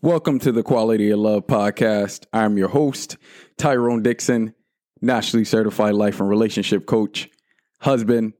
Welcome to the Quality of Love Podcast. I'm your host, Tyrone Dixon, nationally certified life and relationship coach, husband,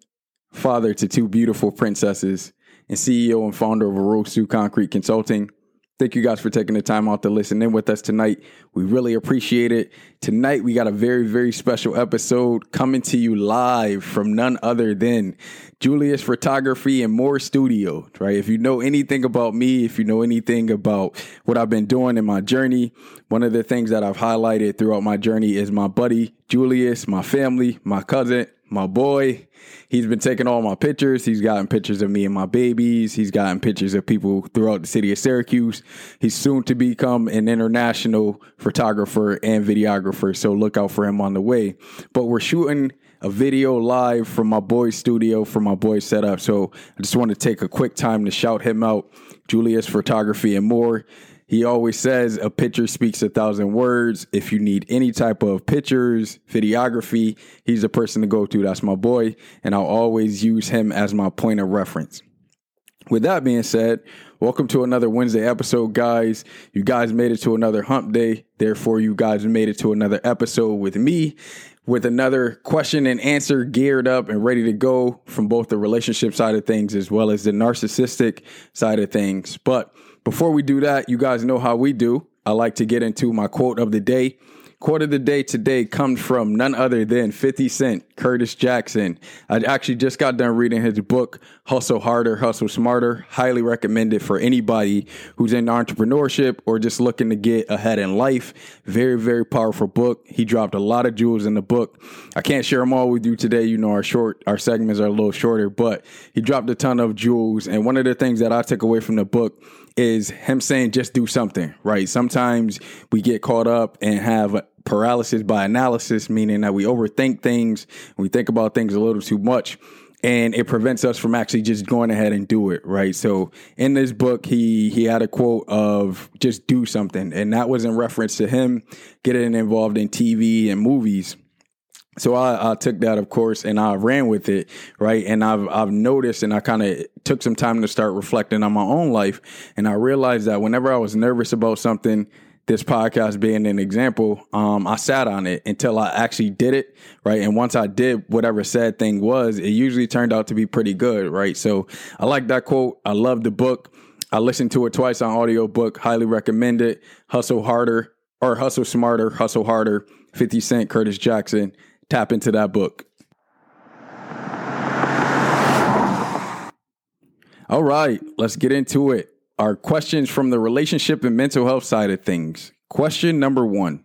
father to two beautiful princesses, and CEO and founder of Rose Through Concrete Consulting. Thank you guys for taking the time out to listen in with us tonight. We really appreciate it. Tonight, we got a very, very special episode coming to you live from none other than Julius Photography and More Studio, right? If you know anything about me, if you know anything about what I've been doing in my journey, one of the things that I've highlighted throughout my journey is my buddy, Julius, my family, my cousin, my boy. He's been taking all my pictures. He's gotten pictures of me and my babies. He's gotten pictures of people throughout the city of Syracuse. He's soon to become an international photographer and videographer, so look out for him on the way. But we're shooting a video live from my boy's studio, from my boy's setup. So I just want to take a quick time to shout him out, Julius Photography and More. He always says a picture speaks 1,000 words. If you need any type of pictures, videography, he's the person to go to. That's my boy. And I'll always use him as my point of reference. With that being said, welcome to another Wednesday episode, guys. You guys made it to another hump day. Therefore, you guys made it to another episode with me, with another question and answer geared up and ready to go from both the relationship side of things as well as the narcissistic side of things. But before we do that, you guys know how we do. I like to get into my quote of the day. Quote of the day today comes from none other than 50 Cent, Curtis Jackson. I actually just got done reading his book, Hustle Harder, Hustle Smarter. Highly recommend it for anybody who's in entrepreneurship or just looking to get ahead in life. Very, very powerful book. He dropped a lot of jewels in the book. I can't share them all with you today. You know, our segments are a little shorter, but he dropped a ton of jewels. And one of the things that I took away from the book is him saying, just do something, right? Sometimes we get caught up and have paralysis by analysis, meaning that we overthink things. We think about things a little too much, and it prevents us from actually just going ahead and do it, right? So in this book, he had a quote of just do something, and that was in reference to him getting involved in TV and movies. So I took that, of course, and I ran with it, right? And I've noticed, and I kind of took some time to start reflecting on my own life, and I realized that whenever I was nervous about something, this podcast being an example, I sat on it until I actually did it, right? And once I did whatever sad thing was, it usually turned out to be pretty good, right? So I like that quote. I love the book. I listened to it twice on audiobook. Highly recommend it. Hustle Harder, or Hustle Smarter, Hustle Harder, 50 Cent, Curtis Jackson. Tap into that book. All right, let's get into it. Our questions from the relationship and mental health side of things. Question number one.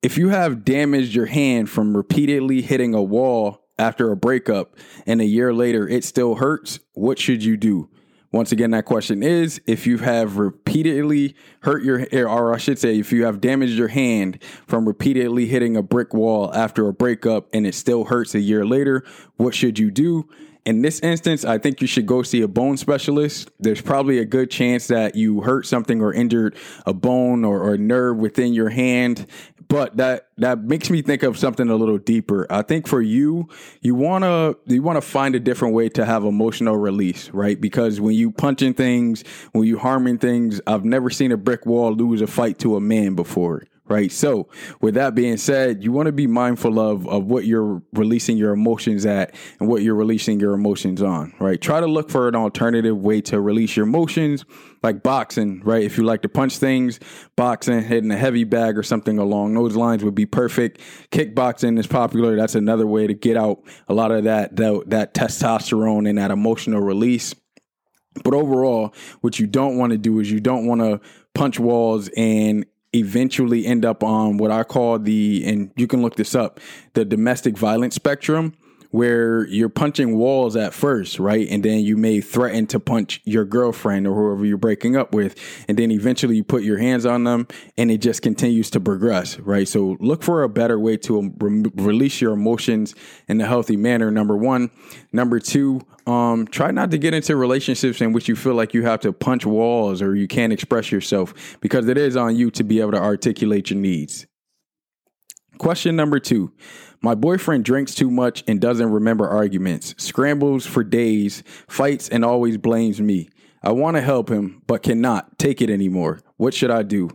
If you have damaged your hand from repeatedly hitting a wall after a breakup and a year later it still hurts, what should you do? Once again, that question is, if you have repeatedly hurt your, or I should say, if you have damaged your hand from repeatedly hitting a brick wall after a breakup and it still hurts a year later, what should you do? In this instance, I think you should go see a bone specialist. There's probably a good chance that you hurt something or injured a bone or nerve within your hand. But that makes me think of something a little deeper. I think for you, you want to find a different way to have emotional release, right? Because when you punching things, when you harming things, I've never seen a brick wall lose a fight to a man before, right? So with that being said, you want to be mindful of what you're releasing your emotions at and what you're releasing your emotions on, right? Try to look for an alternative way to release your emotions, like boxing, right? If you like to punch things, boxing, hitting a heavy bag or something along those lines would be perfect. Kickboxing is popular. That's another way to get out a lot of that testosterone and that emotional release. But overall, what you don't want to do is you don't want to punch walls and eventually end up on what I call the, and you can look this up, the domestic violence spectrum, where you're punching walls at first, right? And then you may threaten to punch your girlfriend or whoever you're breaking up with. And then eventually you put your hands on them and it just continues to progress, right? So look for a better way to release your emotions in a healthy manner, number one. Number two, try not to get into relationships in which you feel like you have to punch walls or you can't express yourself, because it is on you to be able to articulate your needs. Question number two. My boyfriend drinks too much and doesn't remember arguments, scrambles for days, fights, and always blames me. I want to help him, but cannot take it anymore. What should I do?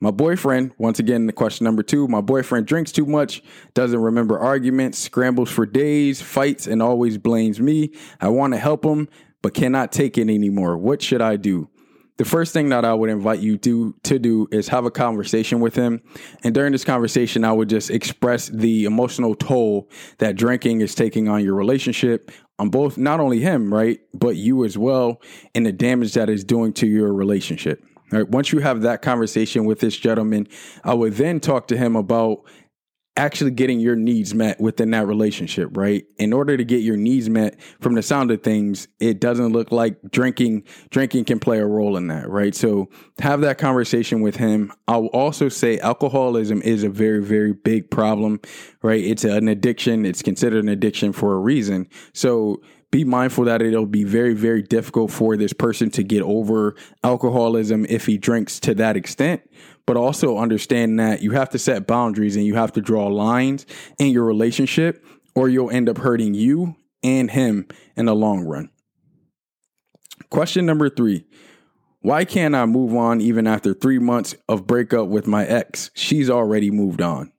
My boyfriend, once again, question number two, my boyfriend drinks too much, doesn't remember arguments, scrambles for days, fights, and always blames me. I want to help him, but cannot take it anymore. What should I do? The first thing that I would invite you to do is have a conversation with him. And during this conversation, I would just express the emotional toll that drinking is taking on your relationship, on both, not only him, right, but you as well, and the damage that it's doing to your relationship. All right, once you have that conversation with this gentleman, I would then talk to him about actually getting your needs met within that relationship, right? In order to get your needs met, from the sound of things, it doesn't look like drinking can play a role in that, right? So have that conversation with him. I'll also say alcoholism is a very, very big problem, right? It's an addiction. It's considered an addiction for a reason. So be mindful that it'll be very, very difficult for this person to get over alcoholism if he drinks to that extent. But also understand that you have to set boundaries and you have to draw lines in your relationship, or you'll end up hurting you and him in the long run. Question number three. Why can't I move on even after 3 months of breakup with my ex? She's already moved on.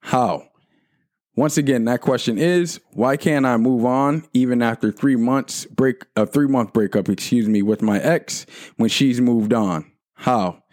How? Once again, that question is, why can't I move on even after 3 months breakup with my ex when she's moved on? How?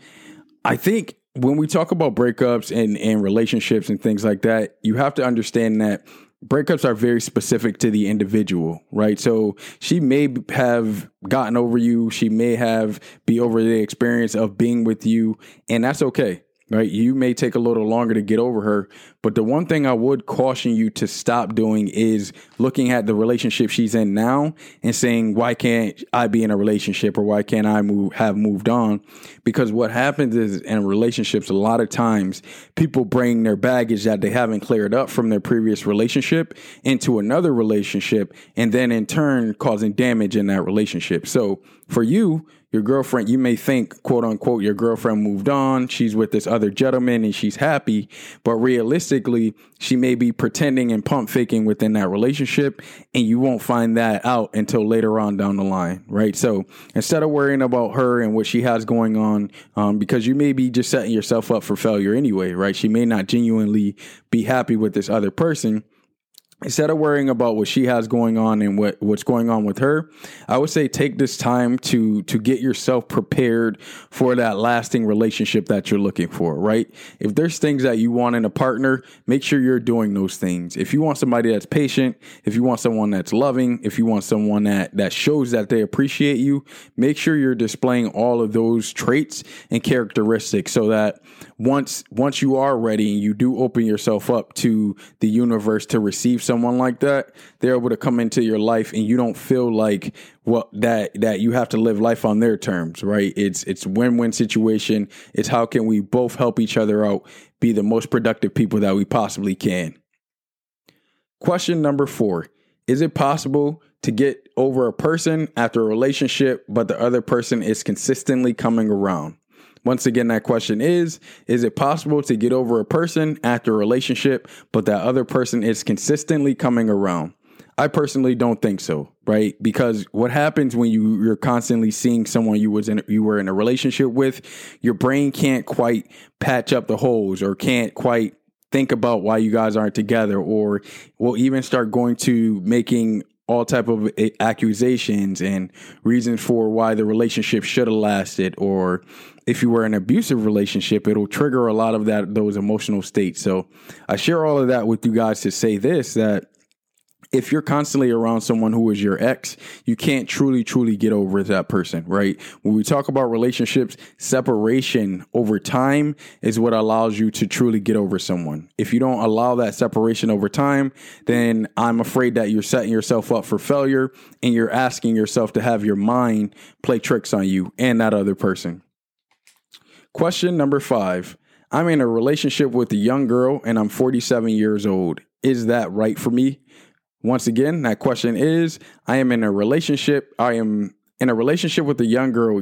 I think when we talk about breakups and relationships and things like that, you have to understand that breakups are very specific to the individual, right? So she may have gotten over you. She may have be over the experience of being with you, and that's okay, right? You may take a little longer to get over her, but the one thing I would caution you to stop doing is looking at the relationship she's in now and saying, why can't I be in a relationship, or why can't I have moved on? Because what happens is in relationships, a lot of times people bring their baggage that they haven't cleared up from their previous relationship into another relationship, and then in turn causing damage in that relationship. So for you, your girlfriend, you may think, quote unquote, your girlfriend moved on. She's with this other gentleman and she's happy. But realistically, she may be pretending and pump faking within that relationship. And you won't find that out until later on down the line. Right. So instead of worrying about her and what she has going on, because you may be just setting yourself up for failure anyway. Right. She may not genuinely be happy with this other person. Instead of worrying about what she has going on and what's going on with her, I would say take this time to get yourself prepared for that lasting relationship that you're looking for, right? If there's things that you want in a partner, make sure you're doing those things. If you want somebody that's patient, if you want someone that's loving, if you want someone that shows that they appreciate you, make sure you're displaying all of those traits and characteristics so that once you are ready and you do open yourself up to the universe to receive someone like that, they're able to come into your life and you don't feel like that you have to live life on their terms, right? It's win-win situation. It's how can we both help each other out, be the most productive people that we possibly can. Question number four. Is it possible to get over a person after a relationship, but the other person is consistently coming around? Once again, that question is it possible to get over a person after a relationship, but that other person is consistently coming around? I personally don't think so, right? Because what happens when you're constantly seeing someone you were in a relationship with, your brain can't quite patch up the holes or can't quite think about why you guys aren't together, or will even start going to making all type of accusations and reasons for why the relationship should have lasted, or if you were in an abusive relationship, it'll trigger a lot of those emotional states. So I share all of that with you guys to say this, that if you're constantly around someone who is your ex, you can't truly get over that person, right? When we talk about relationships, separation over time is what allows you to truly get over someone. If you don't allow that separation over time, then I'm afraid that you're setting yourself up for failure and you're asking yourself to have your mind play tricks on you and that other person. Question number 5. I'm in a relationship with a young girl and I'm 47 years old. Is that right for me? Once again, that question is, I am in a relationship with a young girl,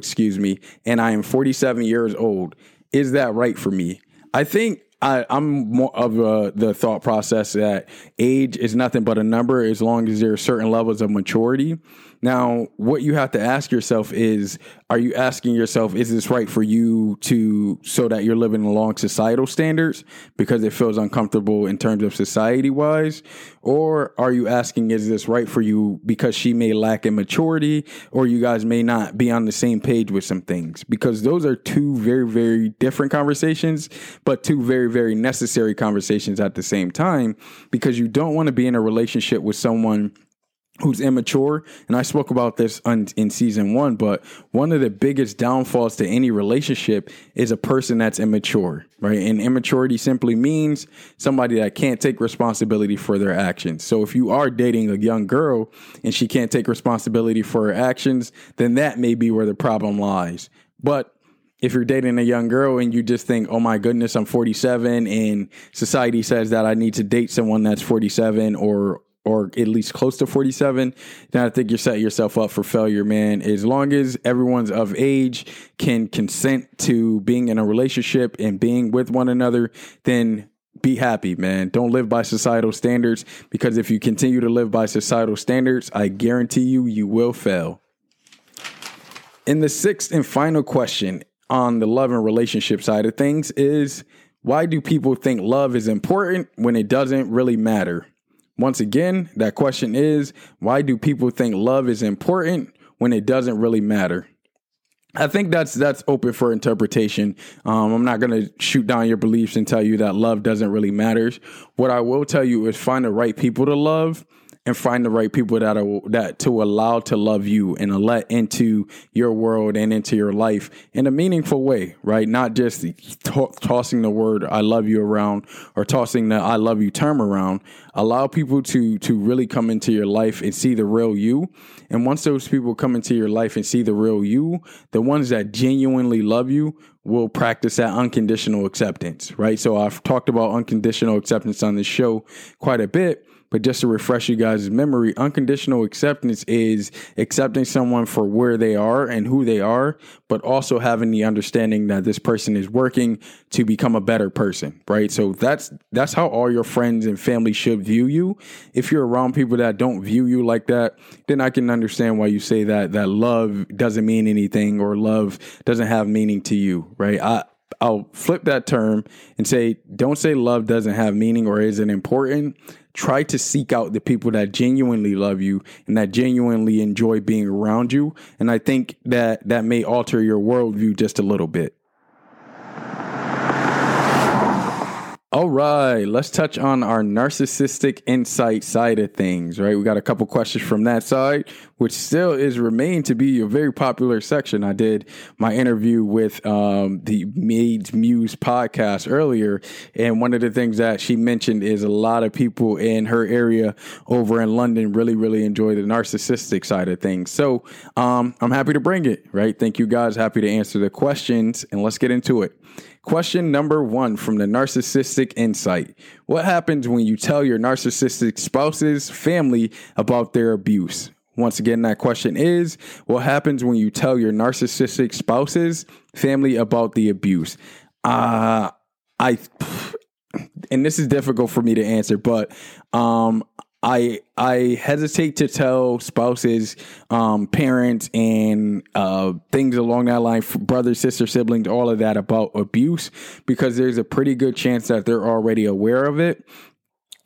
and I am 47 years old. Is that right for me? I think I'm more of the thought process that age is nothing but a number as long as there are certain levels of maturity. Now, what you have to ask yourself is, are you asking yourself, is this right for you so that you're living along societal standards because it feels uncomfortable in terms of society wise? Or are you asking, is this right for you because she may lack in maturity or you guys may not be on the same page with some things? Because those are two very, very different conversations, but two very, very necessary conversations at the same time, because you don't want to be in a relationship with someone who's immature. And I spoke about this in season 1, but one of the biggest downfalls to any relationship is a person that's immature, right? And immaturity simply means somebody that can't take responsibility for their actions. So if you are dating a young girl and she can't take responsibility for her actions, then that may be where the problem lies. But if you're dating a young girl and you just think, oh my goodness, I'm 47 and society says that I need to date someone that's 47 or at least close to 47, then I think you're setting yourself up for failure, man. As long as everyone's of age can consent to being in a relationship and being with one another, then be happy, man. Don't live by societal standards, because if you continue to live by societal standards, I guarantee you will fail. And the 6th and final question on the love and relationship side of things is, why do people think love is important when it doesn't really matter? Once again, that question is, why do people think love is important when it doesn't really matter? I think that's open for interpretation. I'm not going to shoot down your beliefs and tell you that love doesn't really matter. What I will tell you is find the right people to love and find the right people that to allow to love you and let into your world and into your life in a meaningful way, right? Not just tossing the word I love you around or tossing the I love you term around. Allow people to really come into your life and see the real you. And once those people come into your life and see the real you, the ones that genuinely love you will practice that unconditional acceptance, right? So I've talked about unconditional acceptance on this show quite a bit. But just to refresh you guys' memory, unconditional acceptance is accepting someone for where they are and who they are, but also having the understanding that this person is working to become a better person, right? So that's how all your friends and family should view you. If you're around people that don't view you like that, then I can understand why you say that love doesn't mean anything or love doesn't have meaning to you, right? I'll flip that term and say, don't say love doesn't have meaning or isn't important. Try to seek out the people that genuinely love you and that genuinely enjoy being around you. And I think that may alter your worldview just a little bit. All right, let's touch on our narcissistic insight side of things, right? We got a couple questions from that side, which still remains to be a very popular section. I did my interview with the Maid's Muse podcast earlier, and one of the things that she mentioned is a lot of people in her area over in London really, really enjoy the narcissistic side of things. So I'm happy to bring it, right? Thank you guys. Happy to answer the questions, and let's get into it. Question number 1 from the narcissistic insight. What happens when you tell your narcissistic spouse's family about their abuse? Once again, that question is, what happens when you tell your narcissistic spouse's family about the abuse? And this is difficult for me to answer, but I hesitate to tell spouses, parents, and things along that line, brothers, sisters, siblings, all of that about abuse, because there's a pretty good chance that they're already aware of it.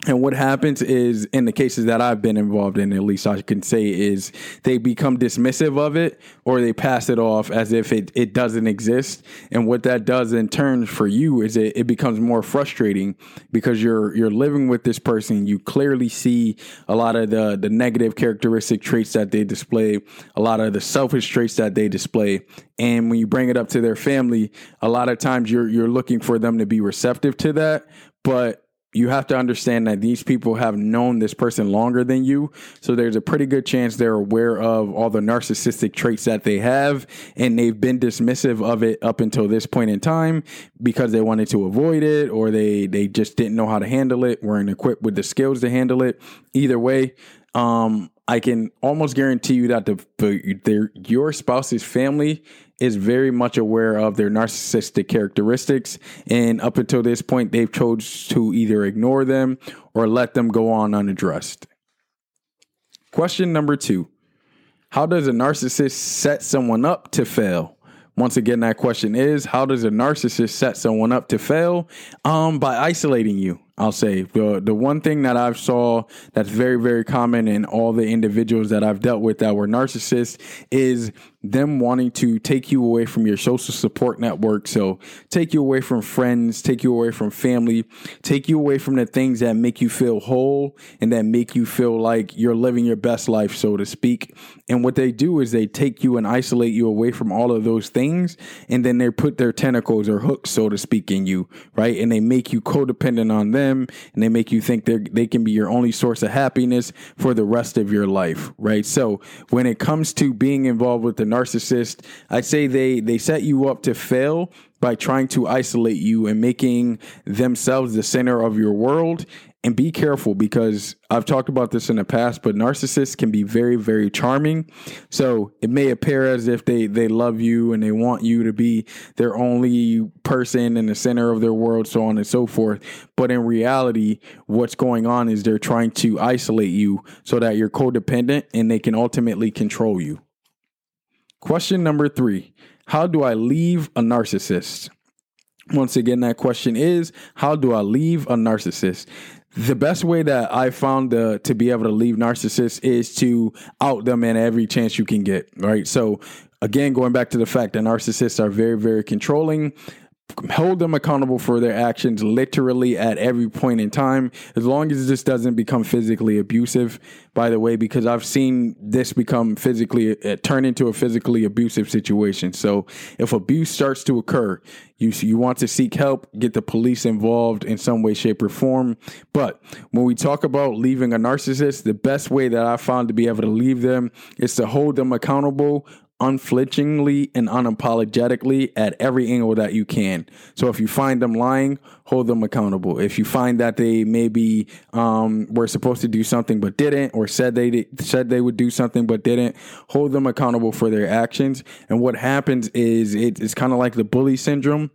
And what happens is, in the cases that I've been involved in, at least I can say, is they become dismissive of it, or they pass it off as if it doesn't exist. And what that does in turn for you is it becomes more frustrating, because you're living with this person. You clearly see a lot of the negative characteristic traits that they display, a lot of the selfish traits that they display. And when you bring it up to their family, a lot of times you're looking for them to be receptive to that. But you have to understand that these people have known this person longer than you. So there's a pretty good chance they're aware of all the narcissistic traits that they have, and they've been dismissive of it up until this point in time because they wanted to avoid it, or they just didn't know how to handle it, weren't equipped with the skills to handle it. Either way, I can almost guarantee you that your spouse's family is very much aware of their narcissistic characteristics. And up until this point, they've chose to either ignore them or let them go on unaddressed. Question number 2. How does a narcissist set someone up to fail? Once again, that question is, how does a narcissist set someone up to fail? By isolating you, I'll say. The one thing that I've saw that's very, very common in all the individuals that I've dealt with that were narcissists is them wanting to take you away from your social support network. So take you away from friends, take you away from family, take you away from the things that make you feel whole and that make you feel like you're living your best life, so to speak. And what they do is they take you and isolate you away from all of those things. And then they put their tentacles or hooks, so to speak, in you, right? And they make you codependent on them. And they make you think they can be your only source of happiness for the rest of your life, right? So when it comes to being involved with the narcissist, I'd say they set you up to fail by trying to isolate you and making themselves the center of your world. And be careful, because I've talked about this in the past, but narcissists can be very, very charming. So it may appear as if they love you and they want you to be their only person in the center of their world, so on and so forth. But in reality, what's going on is they're trying to isolate you so that you're codependent and they can ultimately control you. Question number 3. How do I leave a narcissist? Once again, that question is, how do I leave a narcissist? The best way that I found to be able to leave narcissists is to out them in every chance you can get, right? So again, going back to the fact that narcissists are very, very controlling, hold them accountable for their actions literally at every point in time, as long as this doesn't become physically abusive, by the way, because I've seen this become turn into a physically abusive situation. So if abuse starts to occur, you want to seek help, get the police involved in some way, shape, or form. But when we talk about leaving a narcissist, the best way that I found to be able to leave them is to hold them accountable unflinchingly and unapologetically at every angle that you can. So if you find them lying, hold them accountable. If you find that they maybe were supposed to do something but didn't, or said they would do something but didn't, hold them accountable for their actions. And what happens is it's kind of like the bully syndrome.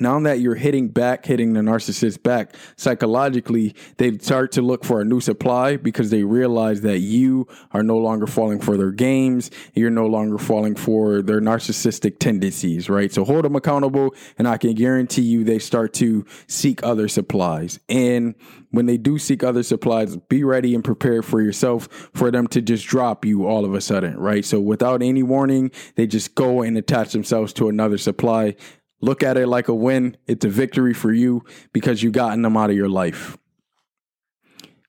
Now that you're hitting the narcissist back psychologically, they start to look for a new supply, because they realize that you are no longer falling for their games. You're no longer falling for their narcissistic tendencies, right? So hold them accountable, and I can guarantee you they start to seek other supplies. And when they do seek other supplies, be ready and prepared for yourself for them to just drop you all of a sudden, right? So without any warning, they just go and attach themselves to another supply. Look at it like a win. It's a victory for you because you've gotten them out of your life.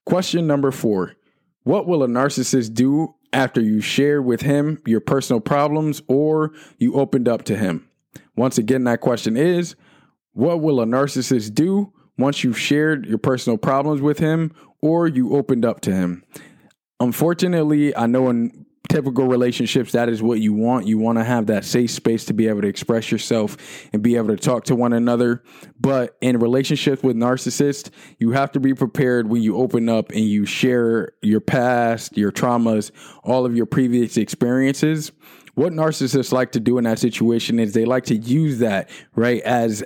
Question number 4. What will a narcissist do after you share with him your personal problems or you opened up to him? Once again, that question is, what will a narcissist do once you've shared your personal problems with him or you opened up to him? Unfortunately, I know in typical relationships, that is what you want. You want to have that safe space to be able to express yourself and be able to talk to one another. But in relationships with narcissists, you have to be prepared when you open up and you share your past, your traumas, all of your previous experiences. What narcissists like to do in that situation is they like to use that, right, as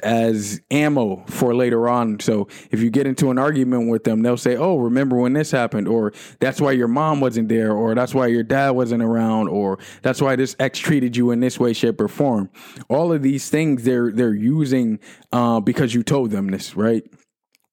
ammo for later on. So if you get into an argument with them, they'll say, oh, remember when this happened, or that's why your mom wasn't there, or that's why your dad wasn't around, or that's why this ex treated you in this way, shape, or form. All of these things they're using because you told them this, right?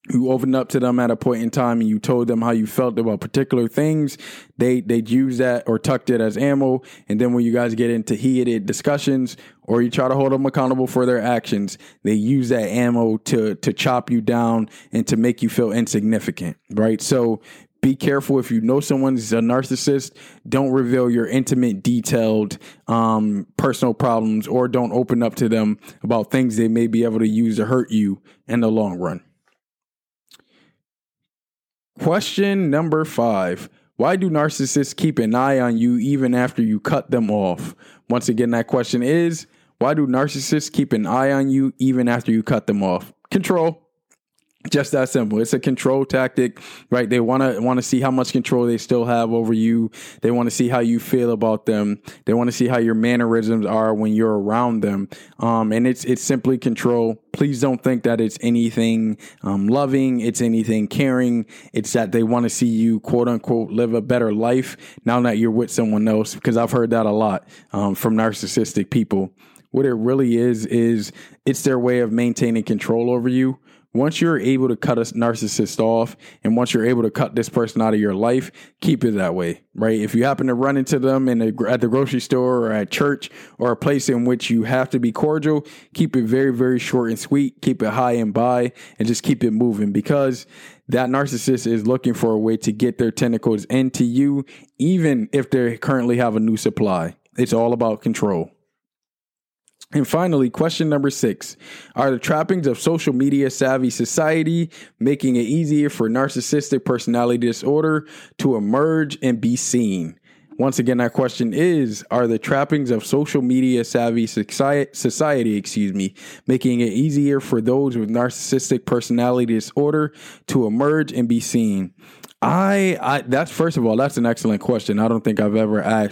you opened up to them at a point in time and you told them how you felt about particular things, they'd use that or tucked it as ammo. And then when you guys get into heated discussions or you try to hold them accountable for their actions, they use that ammo to chop you down and to make you feel insignificant, right? So be careful. If you know someone's a narcissist, don't reveal your intimate, detailed personal problems, or don't open up to them about things they may be able to use to hurt you in the long run. Question number 5. Why do narcissists keep an eye on you even after you cut them off? Once again, that question is, why do narcissists keep an eye on you even after you cut them off? Control. Just that simple. It's a control tactic, right? They want to see how much control they still have over you. They want to see how you feel about them. They want to see how your mannerisms are when you're around them. And it's simply control. Please don't think that it's anything loving. It's anything caring. It's that they want to see you, quote unquote, live a better life now that you're with someone else, because I've heard that a lot from narcissistic people. What it really is it's their way of maintaining control over you. Once you're able to cut a narcissist off and once you're able to cut this person out of your life, keep it that way, right? If you happen to run into them at the grocery store or at church or a place in which you have to be cordial, keep it very, very short and sweet. Keep it high and by, and just keep it moving, because that narcissist is looking for a way to get their tentacles into you, even if they currently have a new supply. It's all about control. And finally, question number 6, are the trappings of social media savvy society making it easier for narcissistic personality disorder to emerge and be seen? Once again, that question is, are the trappings of social media savvy society, making it easier for those with narcissistic personality disorder to emerge and be seen? That's first of all, that's an excellent question. I don't think I've ever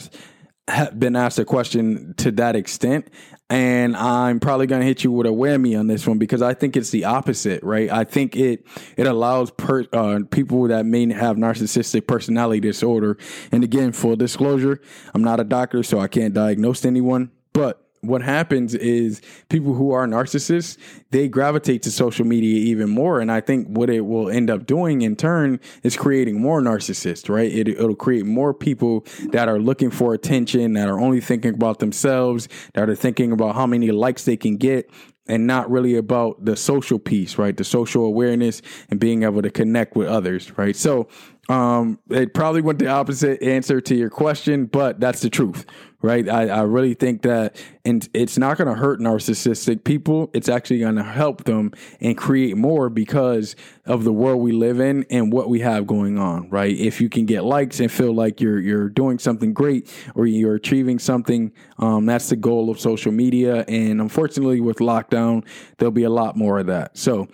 been asked a question to that extent. And I'm probably going to hit you with a whammy on this one, because I think it's the opposite, right? I think it allows people that may have narcissistic personality disorder. And again, full disclosure, I'm not a doctor, so I can't diagnose anyone. But what happens is people who are narcissists, they gravitate to social media even more. And I think what it will end up doing in turn is creating more narcissists, right? It'll create more people that are looking for attention, that are only thinking about themselves, that are thinking about how many likes they can get, and not really about the social piece, right? The social awareness and being able to connect with others, right? So it probably went the opposite answer to your question, but that's the truth, right? I really think that, and it's not going to hurt narcissistic people. It's actually going to help them and create more because of the world we live in and what we have going on, right? If you can get likes and feel like you're doing something great or you're achieving something, that's the goal of social media. And unfortunately, with lockdown, there'll be a lot more of that. So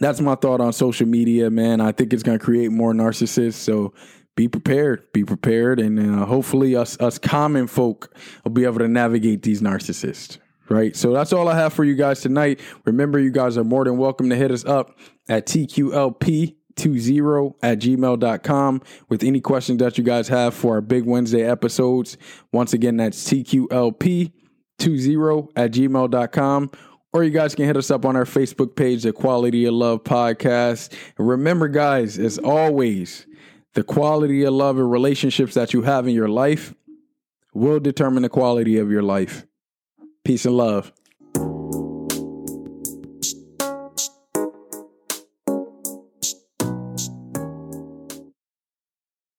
that's my thought on social media, man. I think it's going to create more narcissists. So be prepared. And hopefully us common folk will be able to navigate these narcissists, right? So that's all I have for you guys tonight. Remember, you guys are more than welcome to hit us up at TQLP20@gmail.com with any questions that you guys have for our Big Wednesday episodes. Once again, that's TQLP20@gmail.com. Or you guys can hit us up on our Facebook page, the Quality of Love Podcast. And remember, guys, as always, the quality of love and relationships that you have in your life will determine the quality of your life. Peace and love.